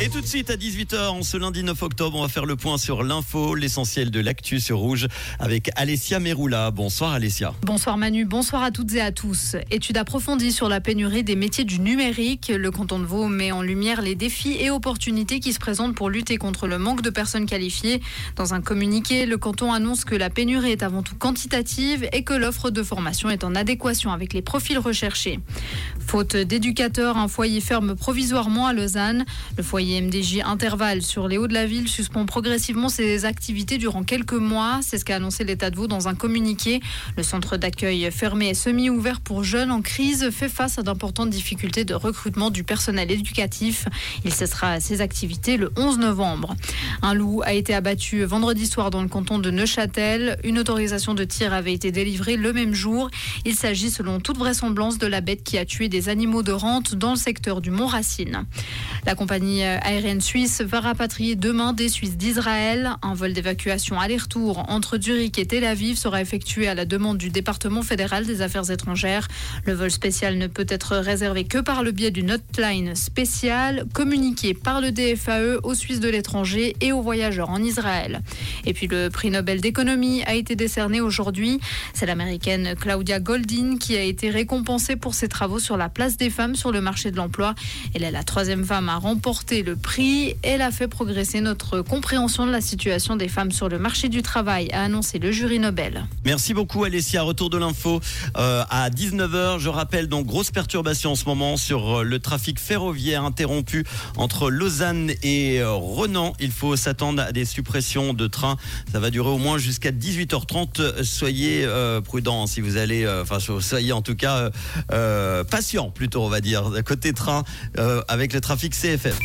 Et tout de suite à 18h, en ce lundi 9 octobre, on va faire le point sur l'info, l'essentiel de l'actu sur Rouge avec Alessia Meroula. Bonsoir Alessia. Bonsoir Manu, bonsoir à toutes et à tous. Étude approfondie sur la pénurie des métiers du numérique. Le canton de Vaud met en lumière les défis et opportunités qui se présentent pour lutter contre le manque de personnes qualifiées. Dans un communiqué, le canton annonce que la pénurie est avant tout quantitative et que l'offre de formation est en adéquation avec les profils recherchés. Faute d'éducateurs, un foyer ferme provisoirement à Lausanne. Le foyer MDJ Intervalle sur les hauts de la ville suspend progressivement ses activités durant quelques mois. C'est ce qu'a annoncé l'État de Vaud dans un communiqué. Le centre d'accueil fermé et semi-ouvert pour jeunes en crise fait face à d'importantes difficultés de recrutement du personnel éducatif. Il cessera ses activités le 11 novembre. Un loup a été abattu vendredi soir dans le canton de Neuchâtel. Une autorisation de tir avait été délivrée le même jour. Il s'agit selon toute vraisemblance de la bête qui a tué des animaux de rente dans le secteur du Mont Racine. La compagnie Aérienne Suisse va rapatrier demain des Suisses d'Israël. Un vol d'évacuation aller-retour entre Zurich et Tel Aviv sera effectué à la demande du département fédéral des affaires étrangères. Le vol spécial ne peut être réservé que par le biais d'une hotline spéciale communiquée par le DFAE aux Suisses de l'étranger et aux voyageurs en Israël. Et puis le prix Nobel d'économie a été décerné aujourd'hui. C'est l'américaine Claudia Goldin qui a été récompensée pour ses travaux sur la place des femmes sur le marché de l'emploi. Elle est la troisième femme à remporter le prix. Elle a fait progresser notre compréhension de la situation des femmes sur le marché du travail, a annoncé le jury Nobel. Merci beaucoup Alessia. Retour de l'info à 19h. Je rappelle donc grosse perturbation en ce moment sur le trafic ferroviaire interrompu entre Lausanne et Renan. Il faut s'attendre à des suppressions de trains. Ça va durer au moins jusqu'à 18h30. Soyez prudents si vous allez, soyez en tout cas patients plutôt, on va dire, côté train avec le trafic CFF.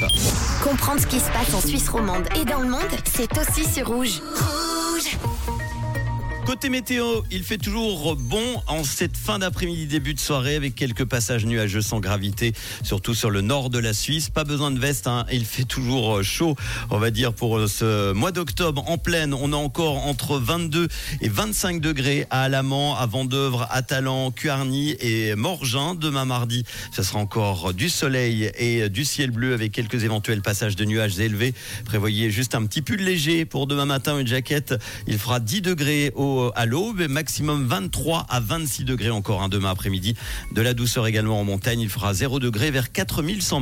Comprendre ce qui se passe en Suisse romande et dans le monde, c'est aussi sur Rouge. Côté météo, il fait toujours bon en cette fin d'après-midi, début de soirée, avec quelques passages nuageux sans gravité, surtout sur le nord de la Suisse. Pas besoin de veste, hein. Il fait toujours chaud, on va dire, pour ce mois d'octobre. En pleine, on a encore entre 22 et 25 degrés à Alamant, à Vendeuvre, à Talan, Cuarny et Morgin. Demain mardi, ce sera encore du soleil et du ciel bleu avec quelques éventuels passages de nuages élevés. Prévoyez juste un petit pull léger pour demain matin, une jaquette. Il fera 10 degrés à l'aube, maximum 23 à 26 degrés encore demain après-midi. De la douceur également en montagne, il fera 0 degré vers 4100 mètres.